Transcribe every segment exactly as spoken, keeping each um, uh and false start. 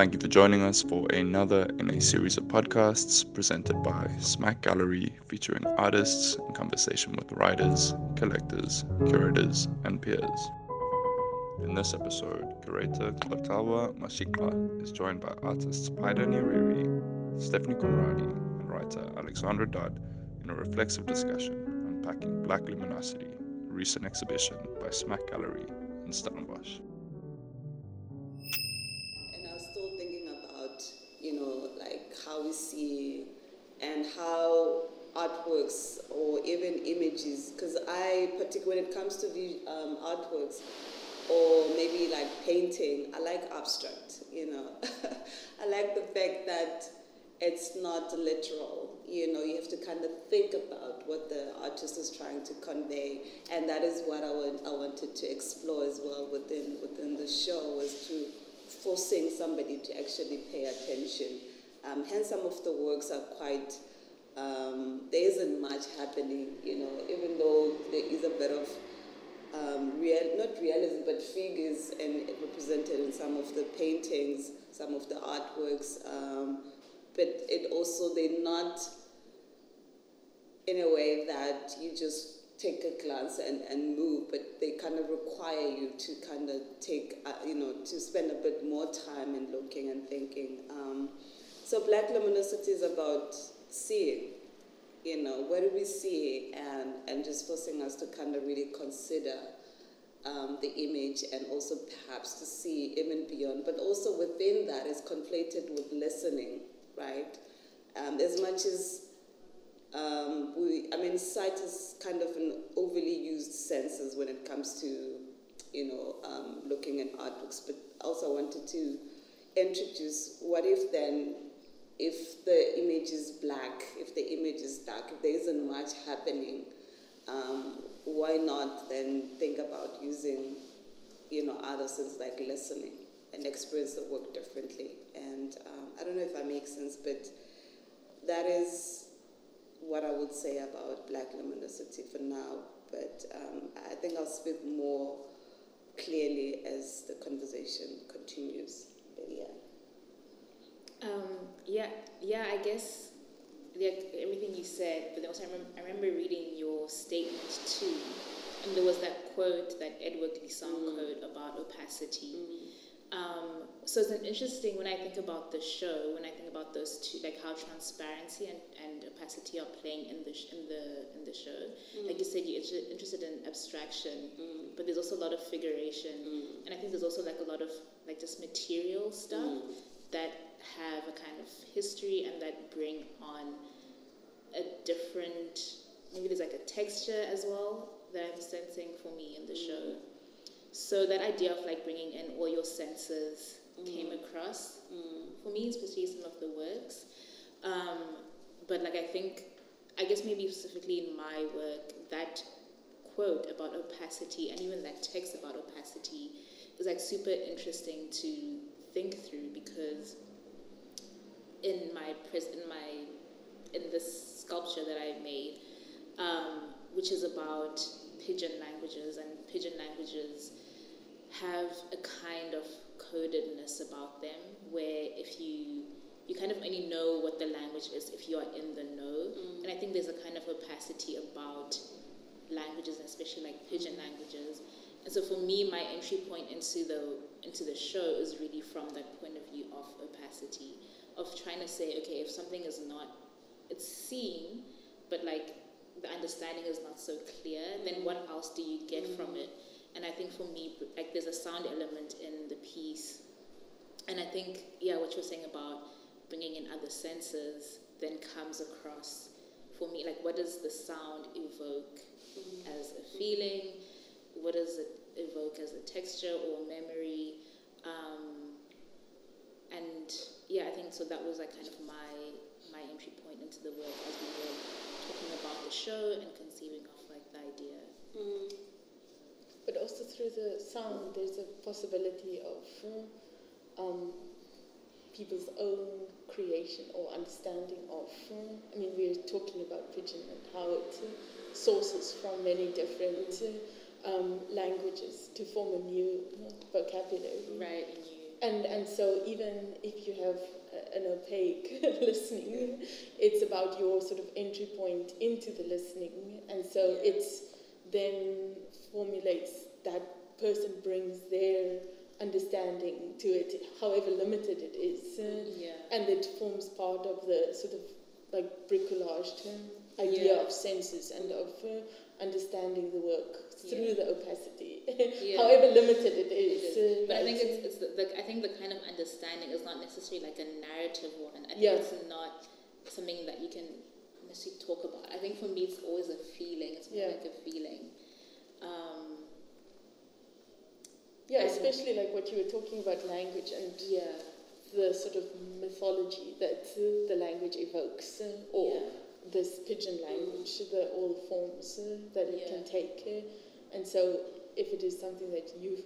Thank you for joining us for another in a series of podcasts presented by SMAC Gallery, featuring artists in conversation with writers, collectors, curators, and peers. In this episode, curator Gcotyelwa Mashiqa is joined by artists Pyda Nyariri, Stephané Conradie, and writer Alexandra Dodd in a reflexive discussion unpacking Black Luminosity, a recent exhibition by SMAC Gallery in Stellenbosch. You know, like how we see and how artworks or even images, because I particularly, when it comes to um, artworks or maybe like painting, I like abstract, you know. I like the fact that it's not literal, you know, you have to kind of think about what the artist is trying to convey, and that is what I, would, I wanted to explore as well within, within the show, was to forcing somebody to actually pay attention. Um, hence, some of the works are quite, um, there isn't much happening, you know, even though there is a bit of, um, real, not realism, but figures and represented in some of the paintings, some of the artworks, um, but it also, they're not in a way that you just take a glance and, and move, but they kind of require you to kind of take, uh, you know, to spend a bit more time in looking and thinking. Um, so Black Luminosity is about seeing, you know, what do we see, and, and just forcing us to kind of really consider um, the image, and also perhaps to see even beyond, but also within that is conflated with listening, right? Um, as much as Um, we, I mean, sight is kind of an overly used senses when it comes to, you know, um, looking at artworks, but also wanted to introduce what if then, if the image is black, if the image is dark, if there isn't much happening, um, why not then think about using, you know, other senses like listening and experience the work differently. And um, I don't know if that makes sense, but that is what I would say about Black Luminosity for now, but um, I think I'll speak more clearly as the conversation continues. But yeah. Um, yeah, yeah, I guess yeah, everything you said, but also I, rem- I remember reading your statement too, and there was that quote, that Édouard Glissant mm. quote about opacity. Mm. Um, so it's an interesting, when I think about the show, when I think about those two, like how transparency and, and opacity are playing in the sh- in the in the show. Mm. Like you said, you're interested in abstraction, mm. but there's also a lot of figuration, mm. and I think there's also like a lot of like just material stuff mm. that have a kind of history and that bring on a different. Maybe there's like a texture as well that I'm sensing for me in the mm. show. So that idea of like bringing in all your senses came across mm. for me, especially some of the works, um, but like I think, I guess maybe specifically in my work, that quote about opacity and even that text about opacity is like super interesting to think through, because in my pres- in my in this sculpture that I made, um, which is about pidgin languages, and pidgin languages have a kind of codedness about them, where if you you kind of only know what the language is if you are in the know, mm. and I think there's a kind of opacity about languages, especially like pidgin languages. And so for me, my entry point into the into the show is really from that point of view of opacity, of trying to say, okay, if something is not, it's seen, but like the understanding is not so clear, mm. then what else do you get mm. from it? And I think for me, like there's a sound element in the piece, and I think yeah, what you're saying about bringing in other senses then comes across for me. Like, what does the sound evoke mm-hmm. as a feeling? What does it evoke as a texture or memory? Um, and yeah, I think so. That was like kind of my my entry point into the work as we were talking about the show and conceiving of like the idea. Mm. But also through the sound, there's a possibility of um, people's own creation or understanding of, I mean, we're talking about pidgin and how it sources from many different um, languages to form a new vocabulary. Right, a new And and so even if you have a, an opaque listening, it's about your sort of entry point into the listening, and so yeah. it's then formulates that person brings their understanding to it, however limited it is, yeah. and it forms part of the sort of like bricolage idea yeah. of senses and of uh, understanding the work through yeah. the opacity, yeah. however limited it is. It is. But right. I think it's, it's the, the I think the kind of understanding is not necessarily like a narrative one. I think yeah. it's not something that you can necessarily talk about. I think for me, it's always a feeling. It's more yeah. like a feeling. Um, yeah, especially like what you were talking about, language and yeah. the sort of mythology that uh, the language evokes, uh, or yeah. this pidgin language, the all forms uh, that it yeah. can take. Uh, And so if it is something that you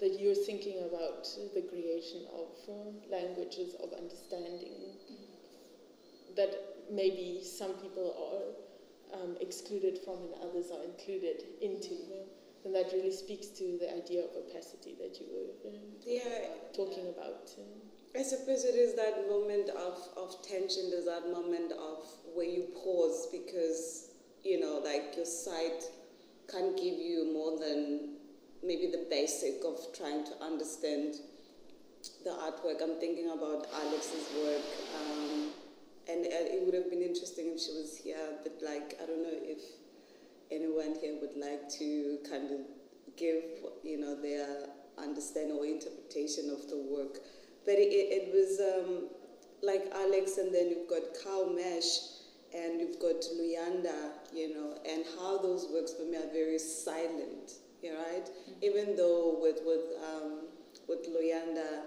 that you're thinking about uh, the creation of uh, languages of understanding mm-hmm. that maybe some people are um, excluded from and others are included into, mm-hmm. then that really speaks to the idea of opacity that you were uh, yeah. talking about. Uh, I suppose it is that moment of, of tension, there's that moment of where you pause because, you know, like your sight can't give you more than maybe the basic of trying to understand the artwork. I'm thinking about Alex's work, um, and it would have been interesting if she was here, but like, I don't know if anyone here would like to kind of give, you know, their understanding or interpretation of the work. But it, it was um, like Alex, and then you've got Kyle Mesh, and you've got Luyanda, you know, and how those works for me are very silent, you're right? Mm-hmm. Even though with with um, with Luyanda,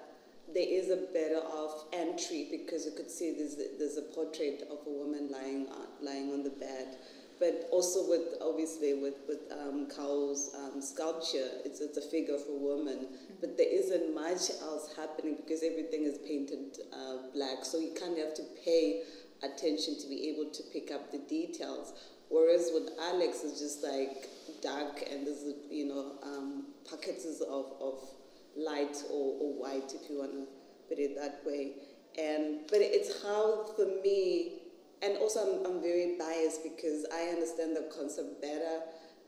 there is a better of entry because you could see there's there's a portrait of a woman lying on, lying on the bed, but also with obviously with with um, Kao's um, sculpture, it's it's a figure of a woman, mm-hmm. but there isn't much else happening because everything is painted uh, black, so you kind of have to pay attention to be able to pick up the details, whereas with Alex it's just like dark and there's, you know, um, pockets of, of light or, or white, if you want to put it that way. And but it's how for me, and also I'm, I'm very biased because I understand the concept better,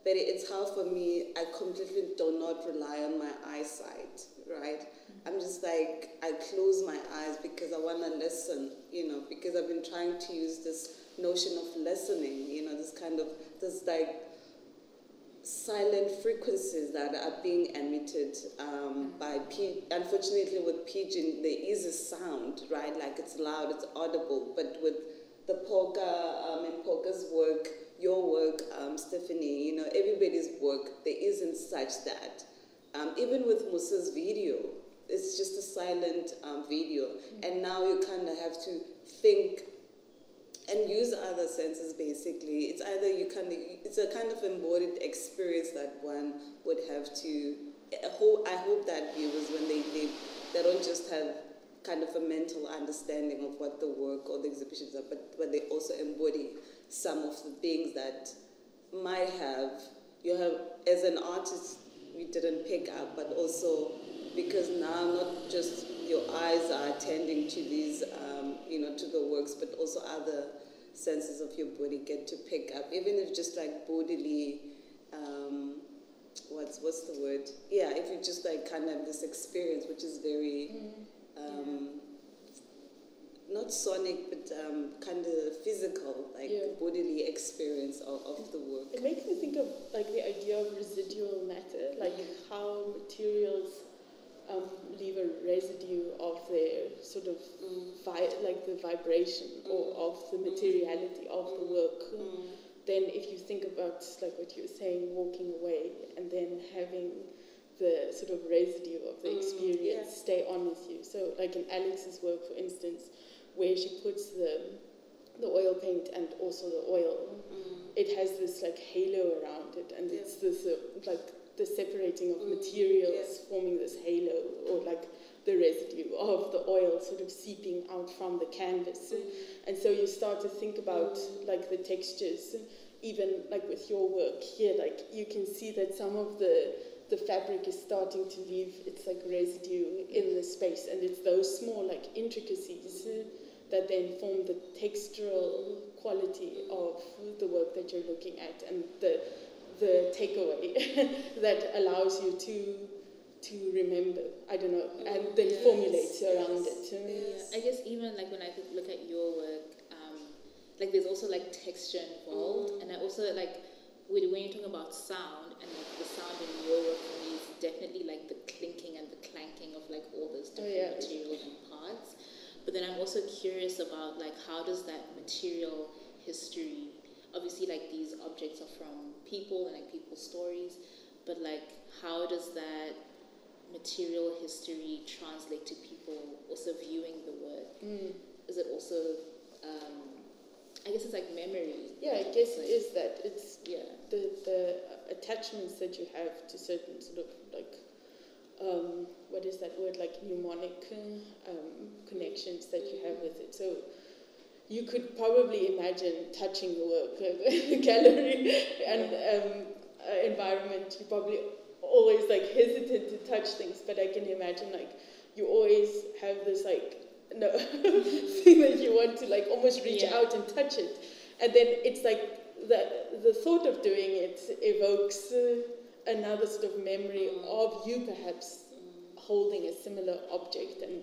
but it's how for me I completely do not rely on my eyesight, right? I'm just like, I close my eyes because I want to listen, you know, because I've been trying to use this notion of listening, you know, this kind of, this like silent frequencies that are being emitted um, by, P- unfortunately with Pidgin, there is a sound, right? Like it's loud, it's audible, but with the polka, um, and polka's work, your work, um, Stephané, you know, everybody's work, there isn't such that. Um, even with Musa's video, it's just a silent um, video, mm-hmm. and now you kind of have to think and use other senses. Basically, it's either you kind of it's a kind of embodied experience that one would have to. I hope, I hope that viewers, when they live, they don't just have kind of a mental understanding of what the work or the exhibitions are, but but they also embody some of the things that might have you have as an artist we didn't pick up, but also. Because now not just your eyes are attending to these, um, you know, to the works, but also other senses of your body get to pick up, even if just like bodily, um, what's what's the word? Yeah, if you just like kind of have this experience, which is very, um, yeah. not sonic, but um, kind of physical, like yeah. bodily experience of, of the work. It makes me think of like the idea of residual matter, like mm-hmm. how materials Um, leave a residue of their sort of mm. vi- like the vibration mm. or of the materiality mm. of the work. Mm. Then if you think about like what you were saying, walking away and then having the sort of residue of the mm. experience yeah. stay on with you. So like in Alex's work, for instance, where she puts the the oil paint and also the oil, mm. it has this like halo around it, and yeah. it's this uh, like the separating of materials mm, yes. forming this halo, or like the residue of the oil sort of seeping out from the canvas. Mm. And so you start to think about mm. like the textures, even like with your work here, like you can see that some of the the fabric is starting to leave its like residue in the space, and it's those small like intricacies that then form the textural quality of the work that you're looking at, and the the takeaway that allows you to to remember, I don't know, and then yes, formulate yes, around yes, it. Yes. I guess even like when I look at your work, um, like there's also like texture involved, mm. and I also like when you talk about sound, and like the sound in your work for me is definitely like the clinking and the clanking of like all those different oh, yeah. materials and parts. But then I'm also curious about like how does that material history, obviously like these objects are from people and like people's stories, but like how does that material history translate to people also viewing the work? Mm. Is it also, um, I guess it's like memory. Yeah, I guess like, it is that. It's yeah. the, the attachments that you have to certain sort of like, um, what is that word, like mnemonic um, connections that you have with it. So you could probably imagine touching the work, the gallery and um, uh, environment, you probably always like hesitant to touch things, but I can imagine like you always have this like no thing that you want to like almost reach yeah. out and touch it, and then it's like the the thought of doing it evokes uh, another sort of memory mm. of you perhaps mm. holding a similar object and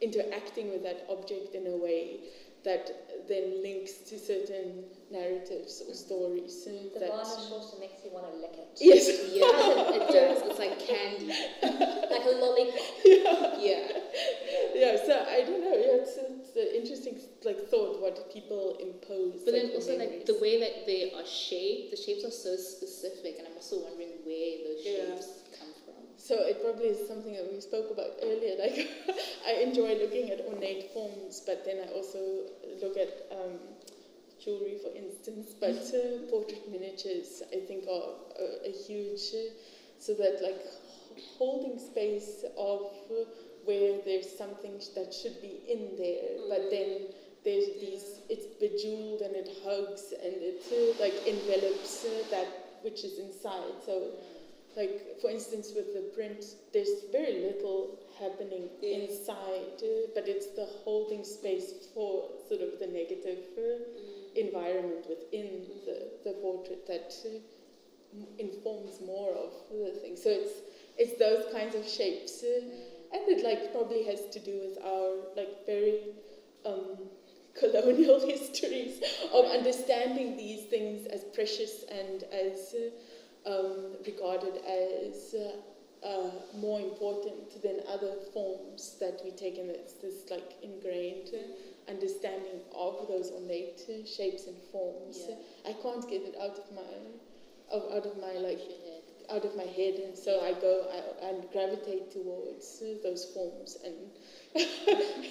interacting with that object in a way that then links to certain narratives or stories. So the that varnish also makes you want to lick it. Yes. Yeah, it does. It's like candy. Like a lollipop. Yeah. Yeah. Yeah, so I don't know. Yeah, it's, it's an interesting like thought what people impose. But like, then also memories. Like the way that they are shaped, the shapes are so specific, and I'm also wondering where those shapes yeah. come from. So it probably is something that we spoke about earlier. Like I enjoy looking at ornate forms, but then I also look at um, jewelry, for instance. But uh, portrait miniatures, I think, are a, a huge. Uh, so that like holding space of uh, where there's something that should be in there, mm. but then there's these. It's bejeweled and it hugs and it uh, like envelops uh, that which is inside. So. Like, for instance, with the print, there's very little happening yeah. inside, uh, but it's the holding space for sort of the negative uh, mm. environment within mm. the, the portrait that uh, m- informs more of the thing. So it's it's those kinds of shapes, uh, mm. and it like probably has to do with our like very um, colonial histories of understanding these things as precious and as. Uh, Um, regarded as uh, uh, more important than other forms that we take, and it's this like ingrained mm-hmm. understanding of those ornate uh, shapes and forms. Yeah. I can't get it out of my, of, out of my like, out of my head, and so I go and gravitate towards uh, those forms, and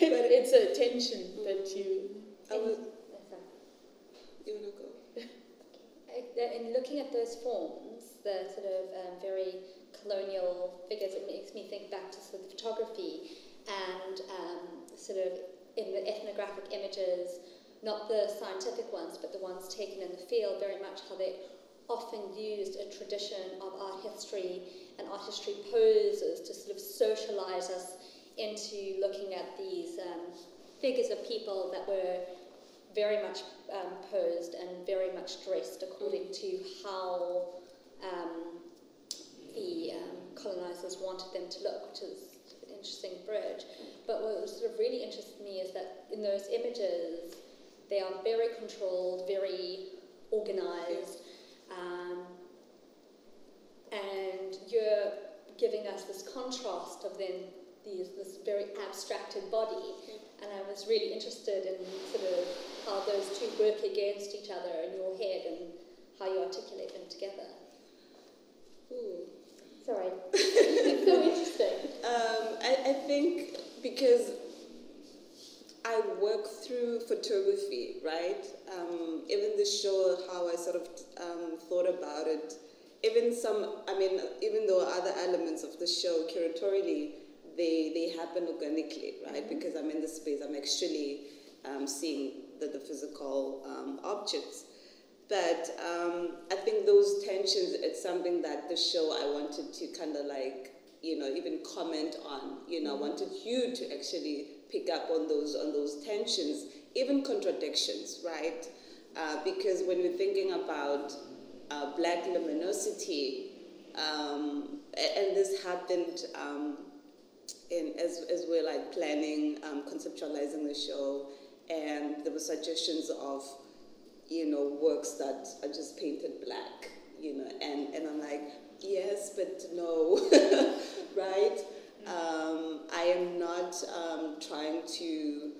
it, it's a tension mm-hmm. that you. I was, you wanna go? In looking at those forms, the sort of um, very colonial figures, it makes me think back to sort of photography and um, sort of in the ethnographic images, not the scientific ones, but the ones taken in the field, very much how they often used a tradition of art history and art history poses to sort of socialise us into looking at these um, figures of people that were very much um, posed and very much dressed according mm. to how um, the um, colonisers wanted them to look, which is an interesting bridge. But what sort of really interested me is that in those images, they are very controlled, very organised, um, and you're giving us this contrast of then these, this very abstracted body. And I was really interested in sort of how those two work against each other in your head and how you articulate them together. Ooh. Sorry. It's so interesting. Um, I, I think because I work through photography, right? Um, even the show, how I sort of um, thought about it, even some, I mean, even though other elements of the show curatorially, They, they happen organically, right? Mm-hmm. Because I'm in the space, I'm actually um, seeing the, the physical um, objects. But um, I think those ten- mentions it's something that the show I wanted to kind of like, you know, even comment on, you know, I wanted you to actually pick up on those, on those tensions, even contradictions, right? Uh, because when we're thinking about uh, Black Luminosity, um, and this happened um, in, as, as we're like planning, um, conceptualizing the show, and there were suggestions of, you know, works that are just painted black, you know, and, and I'm like, yes, but no, right? Mm-hmm. Um, I am not um, trying to,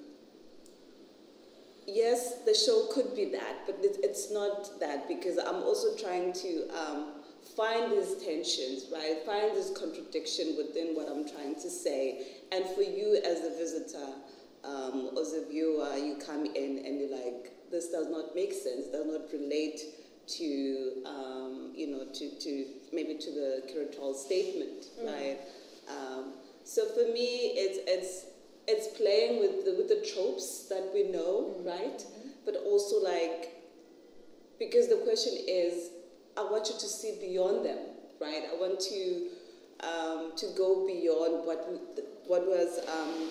yes, the show could be that, but it, it's not that, because I'm also trying to um, find these tensions, right? Find this contradiction within what I'm trying to say. And for you as a visitor, um, or as a viewer, you come in and you're like, this does not make sense, does not relate to, um, you know, to, to maybe to the curatorial statement, mm-hmm. right? Um, so for me, it's it's it's playing with the, with the tropes that we know, mm-hmm. right? Mm-hmm. But also like, because the question is, I want you to see beyond them, right? I want to um, to go beyond what what was um,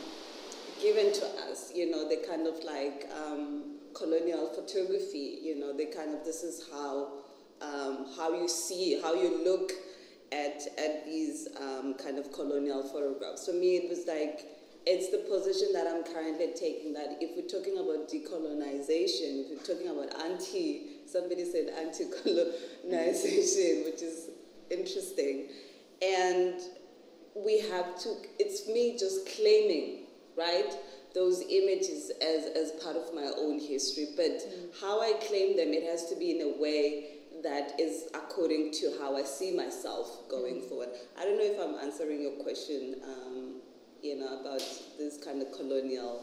given to us, you know, the kind of like. Um, colonial photography, you know, they kind of, this is how um, how you see, how you look at at these um, kind of colonial photographs. For me, it was like, it's the position that I'm currently taking, that if we're talking about decolonization, if we're talking about anti, somebody said anti-colonization, which is interesting. And we have to, it's me just claiming, right? Those images as, as part of my own history, but mm. how I claim them, it has to be in a way that is according to how I see myself going mm. forward. I don't know if I'm answering your question, um, you know, about this kind of colonial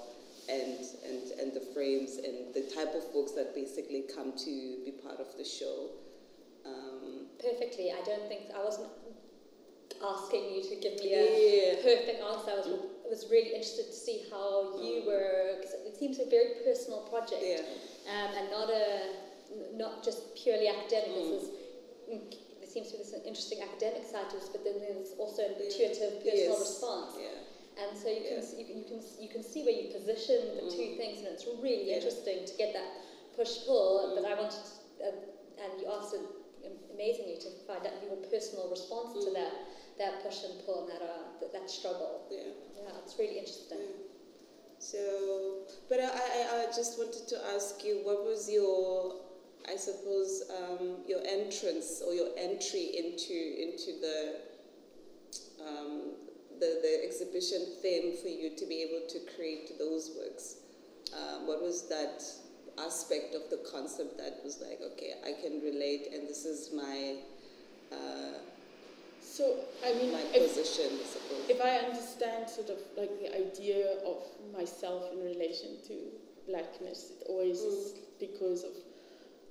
and, and, and the frames and the type of books that basically come to be part of the show. Um, Perfectly, I don't think, I wasn't asking you to give me yeah. a perfect answer, I was mm. I was really interested to see how you mm. were, because it seems a very personal project, yeah. um, and not a not just purely academic. Mm. This is, there seems to be this interesting academic side to this, but then there's also an intuitive personal yes. response, yeah. and so you can yes. you, you can you can see where you position the mm. two things, and it's really yeah. interesting to get that push pull. Mm. But I wanted, to, uh, and you asked amazingly to find out your personal response mm. to that. That push and pull and that, uh, that struggle. Yeah. Yeah, it's really interesting. Yeah. So, but I, I, I just wanted to ask you, what was your, I suppose, um, your entrance or your entry into into the, um, the the exhibition theme for you to be able to create those works? Um, what was that aspect of the concept that was like, okay, I can relate, and this is my... Uh, So, I mean, my position, I suppose. If I understand sort of like the idea of myself in relation to blackness, it always mm. is because of,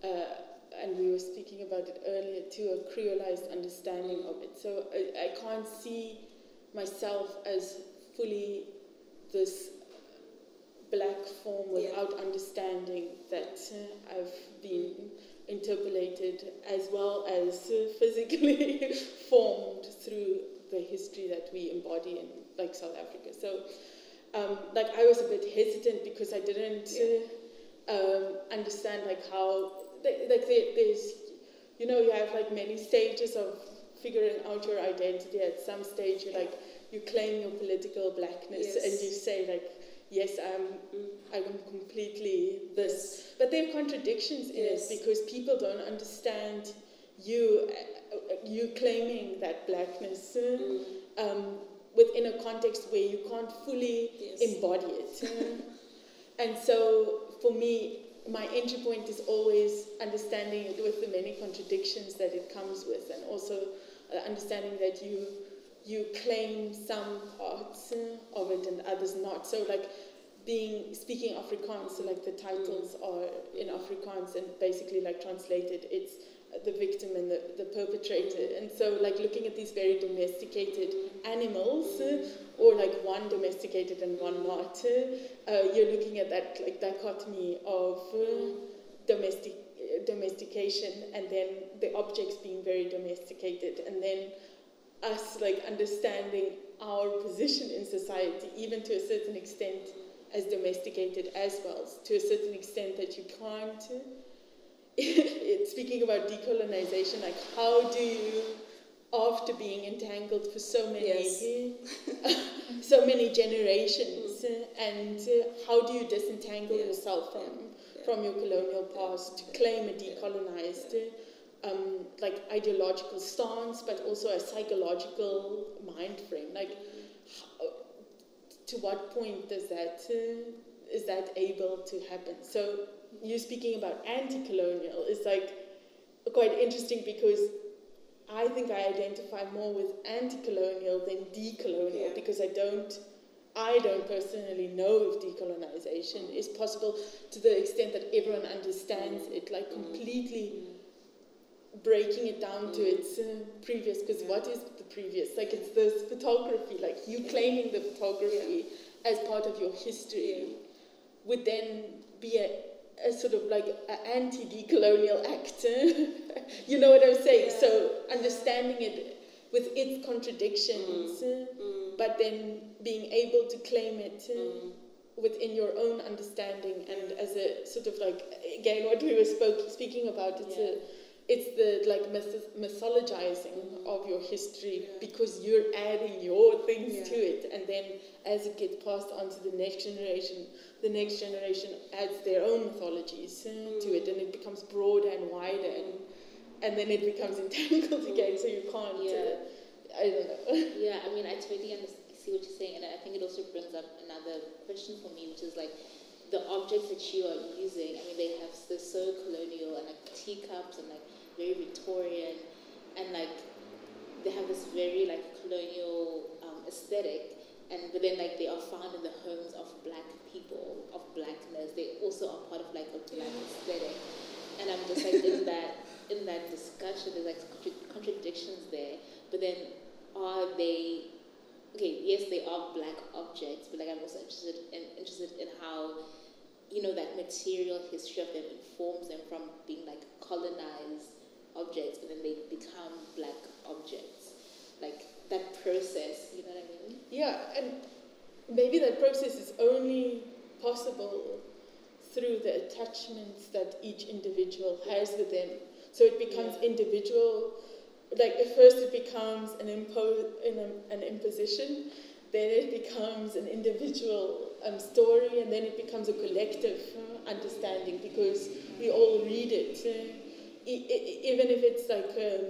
uh, and we were speaking about it earlier too, a creolized understanding mm. of it. So I, I can't see myself as fully this black form without yeah. understanding that uh, I've been... Mm. interpolated as well as uh, physically formed through the history that we embody in like South Africa. So um, like I was a bit hesitant because I didn't uh, um, understand like how th- like there, there's you know you have like many stages of figuring out your identity. At some stage you like you claim your political blackness yes. and you say like yes, I'm, I'm completely this. But there are contradictions in yes. it because people don't understand you, you claiming that blackness mm. um, within a context where you can't fully yes. embody it. And so for me, my entry point is always understanding it with the many contradictions that it comes with, and also understanding that you you claim some parts of it and others not. So like being, speaking Afrikaans, so like the titles mm. are in Afrikaans and basically like translated, it's the victim and the, the perpetrator. Mm. And so like looking at these very domesticated animals mm. or like one domesticated and one not, uh, you're looking at that like dichotomy of uh, domestic, uh, domestication and then the objects being very domesticated, and then us like understanding our position in society, even to a certain extent, as domesticated as well, to a certain extent that you climb to. Speaking about decolonization, like how do you, after being entangled for so many, yes. so many generations, mm. and uh, how do you disentangle yeah. yourself from, yeah. from your colonial past to claim a decolonized, yeah. um, like ideological stance, but also a psychological mind frame? Like, how, to what point does that uh, is that able to happen? So you speaking about anti-colonial is like quite interesting, because I think I identify more with anti-colonial than decolonial, yeah. because I don't, I don't personally know if decolonization mm. is possible to the extent that everyone understands mm. it, like completely mm. breaking it down mm. to its uh, previous, because yeah. what is the previous? Like it's this photography, like you yeah. claiming the photography yeah. as part of your history yeah. would then be a a sort of like an anti-decolonial act. You know what I'm saying? Yeah. So understanding it with its contradictions, mm. Mm. but then being able to claim it mm. within your own understanding, and as a sort of like, again, what we were spoke, speaking about, it's, yeah. a, it's the like myth- mythologizing mm. of your history, yeah. because you're adding your things yeah. to it, and then as it gets passed on to the next generation, the next generation adds their own mythologies uh, mm. to it, and it becomes broader and wider, and, and then it becomes entangled again, so you can't, yeah. uh, I don't know. Yeah, I mean, I totally understand, see what you're saying, and I think it also brings up another question for me, which is like, the objects that you are using, I mean, they have, they're so colonial, and like teacups, and like very Victorian, and like, they have this very like colonial um, aesthetic. And but then like they are found in the homes of black people, of blackness. They also are part of like a black aesthetic. And I'm just like in that in that discussion, there's like contra- contradictions there. But then are they okay? Yes, they are black objects. But like I'm also interested in interested in how you know that material history of them informs them from being like colonized objects, and then they become black objects. Like that process, you know what I mean? Yeah, and maybe that process is only possible through the attachments that each individual has with them. So it becomes yeah. individual, like at first it becomes an, impo- an, an imposition, then it becomes an individual um, story, and then it becomes a collective uh, understanding, because we all read it, uh, e- e- even if it's like... Um,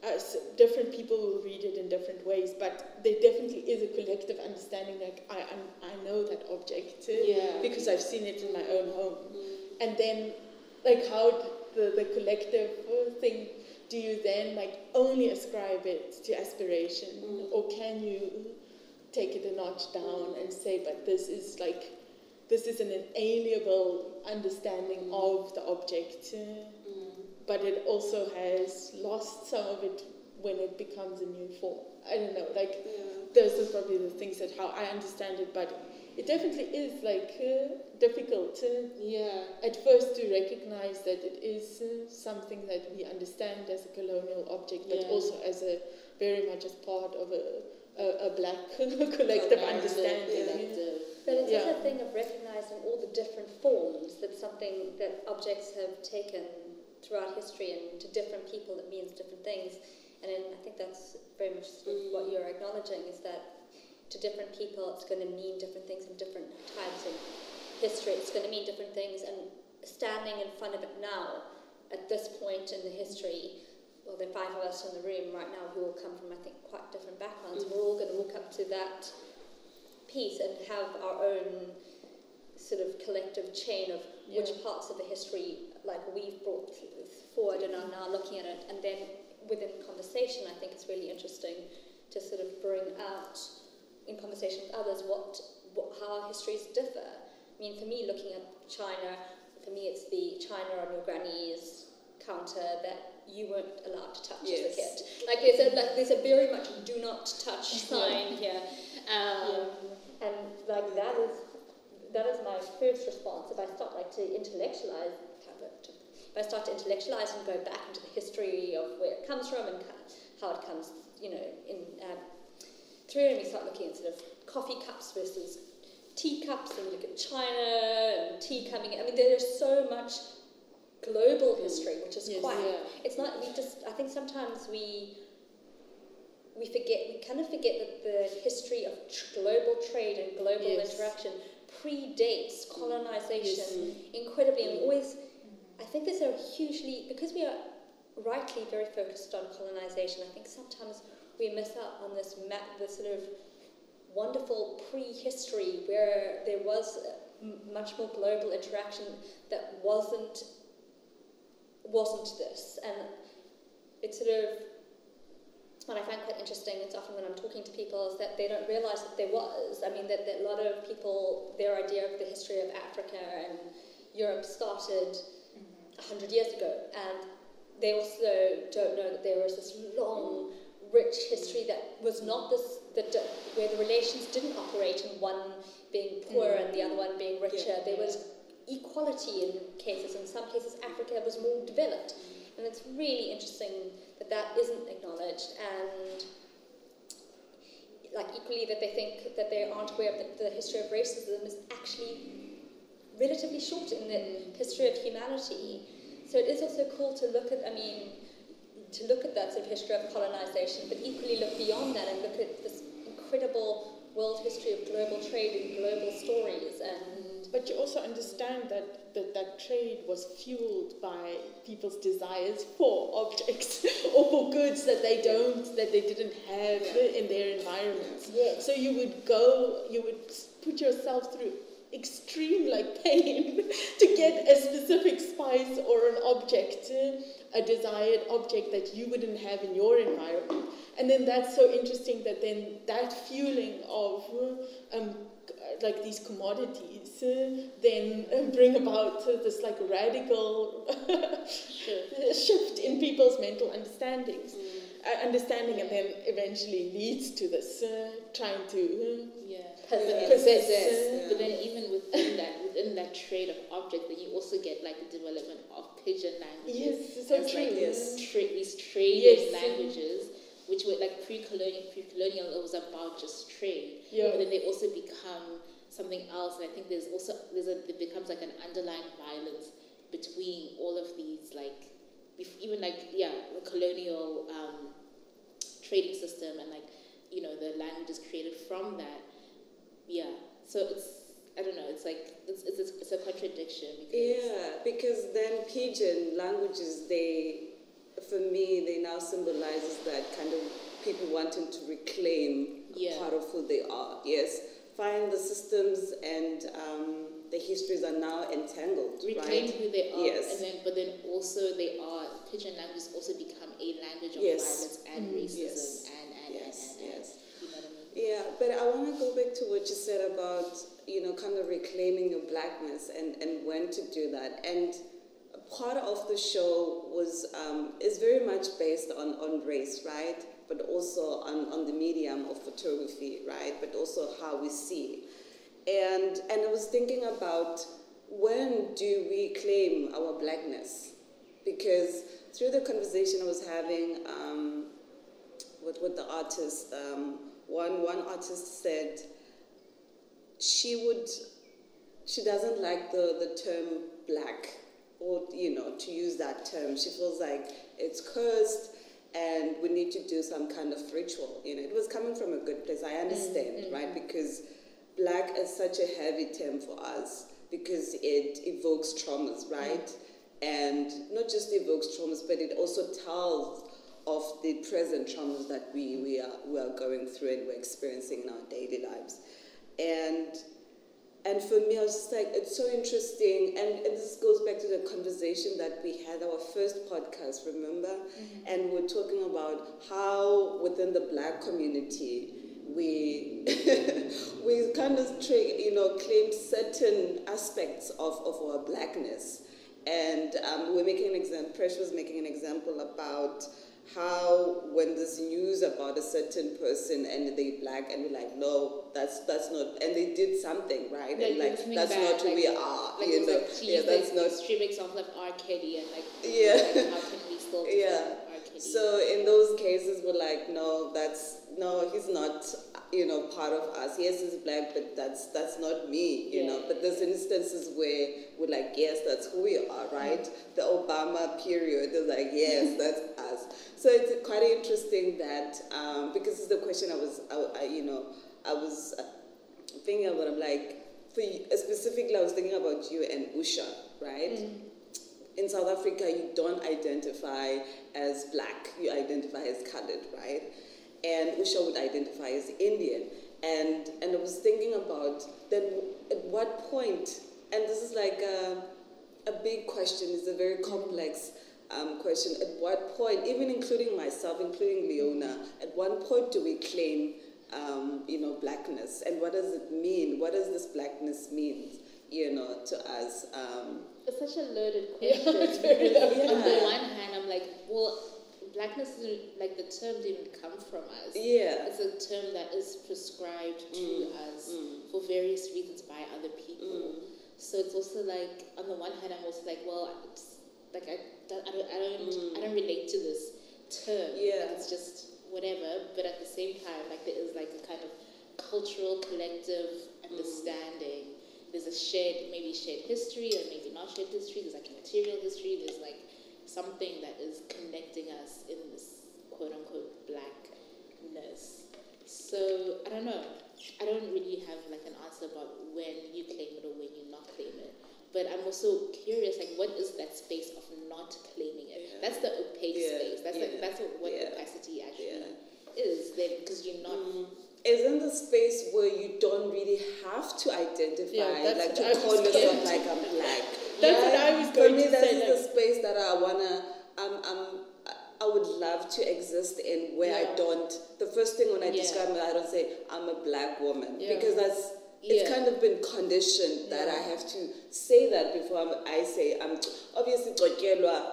Uh, so different people will read it in different ways, but there definitely is a collective understanding, like I I'm, I know that object too, yeah. because I've seen it in my own home. Mm. And then like how the, the collective thing, do you then like only ascribe it to aspiration, mm. or can you take it a notch down mm. and say, but this is like, this is an inalienable understanding mm. of the object too. But it also has lost some of it when it becomes a new form. I don't know, like, yeah. those are probably the things that how I understand it, but it definitely is, like, uh, difficult uh, yeah. at first to recognize that it is uh, something that we understand as a colonial object, but yeah. also as a, very much as part of a a, a black collective oh, understanding. Yeah. Yeah. But it's yeah. also a thing of recognizing all the different forms that something, that objects have taken throughout history, and to different people it means different things, and I think that's very much mm. what you're acknowledging, is that to different people it's going to mean different things, and different times in history it's going to mean different things, and standing in front of it now at this point in the history, well, the five of us in the room right now who all come from I think quite different backgrounds, mm. we're all going to walk up to that piece and have our own sort of collective chain of yeah. which parts of the history like we've brought forward and are now looking at it, and then within conversation I think it's really interesting to sort of bring out in conversation with others what, what how our histories differ. I mean, for me, looking at China, for me it's the China on your granny's counter that you weren't allowed to touch yes. as a kid. Like there's a like there's a very much do not touch sign here, um, yeah. and like that is that is my first response if I start like to intellectualize. If I start to intellectualise and go back into the history of where it comes from and how it comes, you know, in um, through, and we start looking at sort of coffee cups versus tea cups, and we look at China and tea coming in. I mean, there's so much global history, which is yes, quite. Yeah. It's not. We just. I think sometimes we. We forget. We kind of forget that the history of tr- global trade and global yes. interaction predates colonization yes. incredibly, and always. I think there's a hugely, because we are rightly very focused on colonization, I think sometimes we miss out on this map, this sort of wonderful prehistory where there was much more global interaction that wasn't wasn't this. And it's sort of what I find quite interesting, it's often when I'm talking to people, is that they don't realise that there was. I mean, that, that a lot of people, their idea of the history of Africa and Europe started one hundred years ago, and they also don't know that there was this long, rich history that was not this, that where the relations didn't operate in one being poorer mm. and the other one being richer. Yeah. There was equality in cases. In some cases, Africa was more developed, and it's really interesting that that isn't acknowledged, and like equally that they think that they aren't aware of that the history of racism is actually relatively short in the history of humanity. So it is also cool to look at, I mean, to look at that sort of history of colonization, but equally look beyond that and look at this incredible world history of global trade and global stories. And but you also understand that that, that trade was fueled by people's desires for objects or for goods that they don't, that they didn't have yeah. in their environments. Yeah. So you would go, you would put yourself through extreme like pain to get a specific spice or an object, a desired object that you wouldn't have in your environment. And then that's so interesting that then that fueling of um like these commodities uh, then uh, bring about uh, this like radical sure. shift in people's mental understandings mm. uh, understanding and then eventually leads to this uh, trying to uh, yeah Possess, possess, yeah. But then even within that, within that trade of objects, then you also get like the development of pidgin languages. Yes, so true. Like these, tra- these traded yes. languages, which were like pre-colonial, pre-colonial, it was about just trade. Yeah. But then they also become something else, and I think there's also there's a, it becomes like an underlying violence between all of these, like even like yeah, the colonial um, trading system and like you know the languages created from that. Yeah, so it's, I don't know, it's like, it's it's, it's a contradiction. Because yeah, because then pidgin languages, they, for me, they now symbolizes that kind of people wanting to reclaim yeah. part of who they are, yes. Find the systems and um, the histories are now entangled, reclaim right? who they are, yes. and then, but then also they are, pidgin languages also become a language of yes. violence and mm-hmm. racism yes. and, and, yes. and, and, and, yes. and yeah, but I want to go back to what you said about, you know, kind of reclaiming your blackness and, and when to do that. And part of the show was um, is very much based on, on race, right? But also on, on the medium of photography, right? But also how we see. And and I was thinking about when do we claim our blackness? Because through the conversation I was having um, with, with the artist, um, One one artist said she would she doesn't like the, the term black, or you know, to use that term. She feels like it's cursed and we need to do some kind of ritual. You know, it was coming from a good place. I understand, mm-hmm. right? Because black is such a heavy term for us because it evokes traumas, right? Mm-hmm. And not just evokes traumas, but it also tells of the present traumas that we, we are we are going through and we're experiencing in our daily lives. And and for me, I was just like, it's so interesting. And, and this goes back to the conversation that we had, our first podcast, remember? Mm-hmm. And we're talking about how within the black community, we we kind of, tra- you know, claim certain aspects of, of our blackness. And um, we're making an example, Presh was making an example about how when there's news about a certain person and they black and we're like, no, that's that's not, and they did something, right? Like, and like that's bad, not who like, we are. Like, you know? Like cheese, yeah, that's like, not streaming songs like R Kelly and like, yeah, like, how can we still yeah. R Kelly? So in those cases, we're like, no, that's no, he's not, you know, part of us. Yes, he's black, but that's that's not me, you yeah. know. But there's instances where we're like, yes, that's who we are, right? Mm-hmm. The Obama period, they're like, yes, that's us. So it's quite interesting that um, because this is the question I was, I, I, you know, I was thinking about. I'm like, for you, specifically, I was thinking about you and Usha, right? Mm-hmm. In South Africa, you don't identify as black; you identify as colored, right? And Usha would identify as Indian. And and I was thinking about then at what point, and this is like a, a big question, it's a very complex um, question, at what point, even including myself, including Leona, at what point do we claim, um, you know, blackness? And what does it mean? What does this blackness mean, you know, to us? Um, it's such a loaded question. It's very loaded. Yeah. On the one hand, I'm like, well, blackness, like the term didn't come from us. Yeah. It's a term that is prescribed to mm. us mm. for various reasons by other people. Mm. So it's also like, on the one hand, I'm also like, well, it's like I don't, I don't, I don't, mm. I don't relate to this term. Yeah. Like it's just whatever. But at the same time, like there is like a kind of cultural collective understanding. Mm. There's a shared, maybe shared history, or maybe not shared history. There's like a material history. There's like something that is connecting us in this quote-unquote blackness. So, I don't know. I don't really have like an answer about when you claim it or when you not claim it. But I'm also curious, like, what is that space of not claiming it? Yeah. That's the opaque yeah. space. That's yeah. like, that's what, what yeah. opacity actually yeah. is. Because you're not... Mm. Isn't the space where you don't really have to identify, yeah, like to I'm call yourself like I'm black. That's yeah, what I was going to say. For me, that's like, the space that I wanna, um, um, I would love to exist in, where yeah. I don't. The first thing when I yeah. describe it, I don't say I'm a black woman yeah. because that's yeah. it's kind of been conditioned that yeah. I have to say that before I'm, I say I'm. Obviously, Gcotyelwa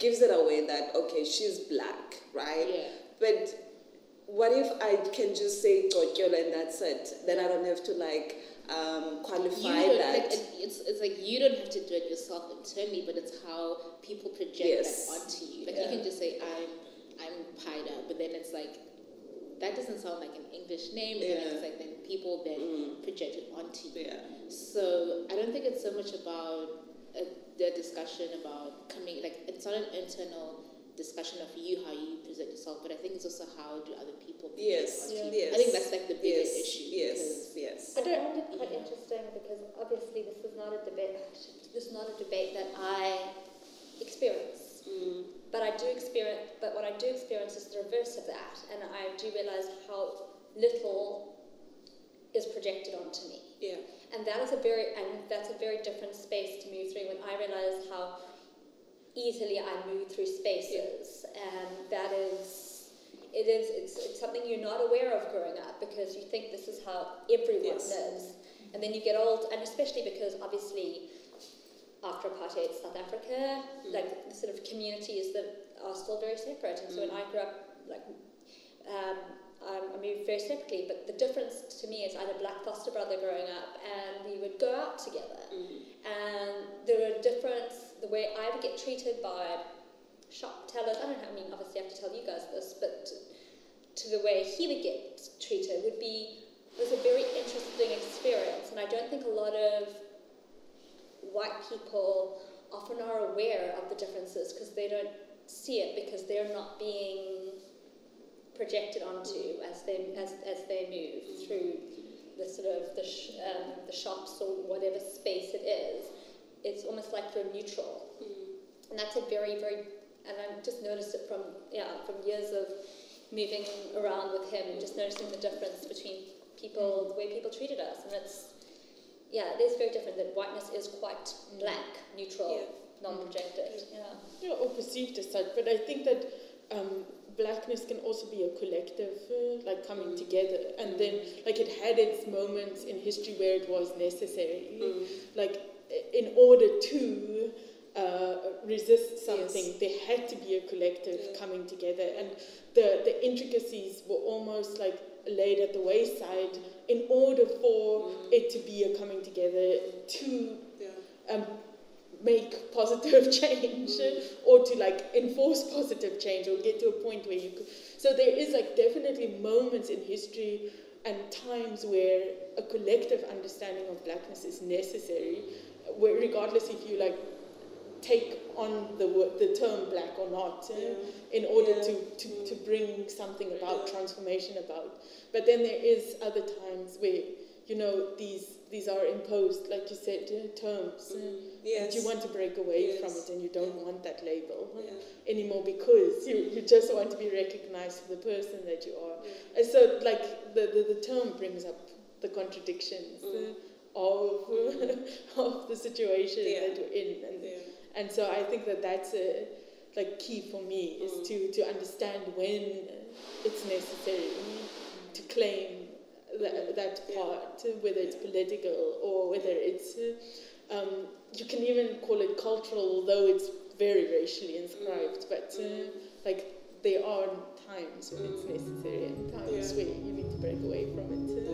gives it away that okay, she's black, right? Yeah. But what if I can just say Gcotyelwa and that's it? Then I don't have to like. Um, qualify that. Like, it's, it's like you don't have to do it yourself internally, but it's how people project yes. that onto you. Like yeah. you can just say I'm I'm Pyda, but then it's like that doesn't sound like an English name. Yeah. And then it's like then people then mm. project it onto you. Yeah. So I don't think it's so much about a, the discussion about coming. Like it's not an internal discussion of you how you present yourself, but I think it's also how do other people yes, yeah. yes. I think that's like the biggest yes, issue. Yes, yes. I found it quite yeah. interesting because obviously this is not a debate. This is not a debate that I experience, mm. but I do experience. But what I do experience is the reverse of that, and I do realize how little is projected onto me. Yeah, and that is a very and that's a very different space to move through when I realize how easily I move through spaces, and that is, it is, it's, it's something you're not aware of growing up because you think this is how everyone yes. lives, and then you get old, and especially because obviously after apartheid South Africa, mm. like the sort of communities that are still very separate, and so mm. when I grew up, like um, I moved very separately, but the difference to me is I had a black foster brother growing up, and we would go out together, mm. and there were different. The way I would get treated by shop tellers, I don't know, I mean, obviously I have to tell you guys this, but to, to the way he would get treated would be, was a very interesting experience, and I don't think a lot of white people often are aware of the differences because they don't see it because they're not being projected onto as they, as, as they move through the sort of, the, sh- um, the shops or whatever space it is. It's almost like you're neutral, mm. and that's a very, very, and I've just noticed it from, yeah, from years of moving around with him, and just noticing the difference between people, mm. the way people treated us, and it's, yeah, it is very different, that whiteness is quite blank, neutral, yeah. non-projected, mm. yeah. Yeah, or perceived as such, but I think that um, blackness can also be a collective, uh, like coming mm. together, and mm. then, like, it had its moments in history where it was necessary, mm. like, in order to uh, resist something. Yes. There had to be a collective yeah. coming together, and the, the intricacies were almost like laid at the wayside mm. in order for mm. it to be a coming together to yeah. um, make positive change mm. or to like enforce positive change or get to a point where you could. So there is like definitely moments in history and times where a collective understanding of blackness is necessary, where regardless if you like take on the word, the term black or not, yeah. in order yeah. to, to, to bring something about, yeah. transformation about. But then there is other times where, you know, these these are imposed, like you said, terms. Mm. Yes. You want to break away yes. from it, and you don't yeah. want that label yeah. anymore because you, you just want to be recognized for the person that you are. Yeah. And so, like, the, the, the term brings up the contradictions mm. of, mm. of the situation yeah. that you're in. And yeah. And so I think that that's a, like key for me is mm. to, to understand when it's necessary mm. to claim that, that yeah. part, whether it's political or whether it's, um, you can even call it cultural, although it's very racially inscribed, mm. but mm. Uh, like there are times when it's necessary and times yeah. where you need to break away from it.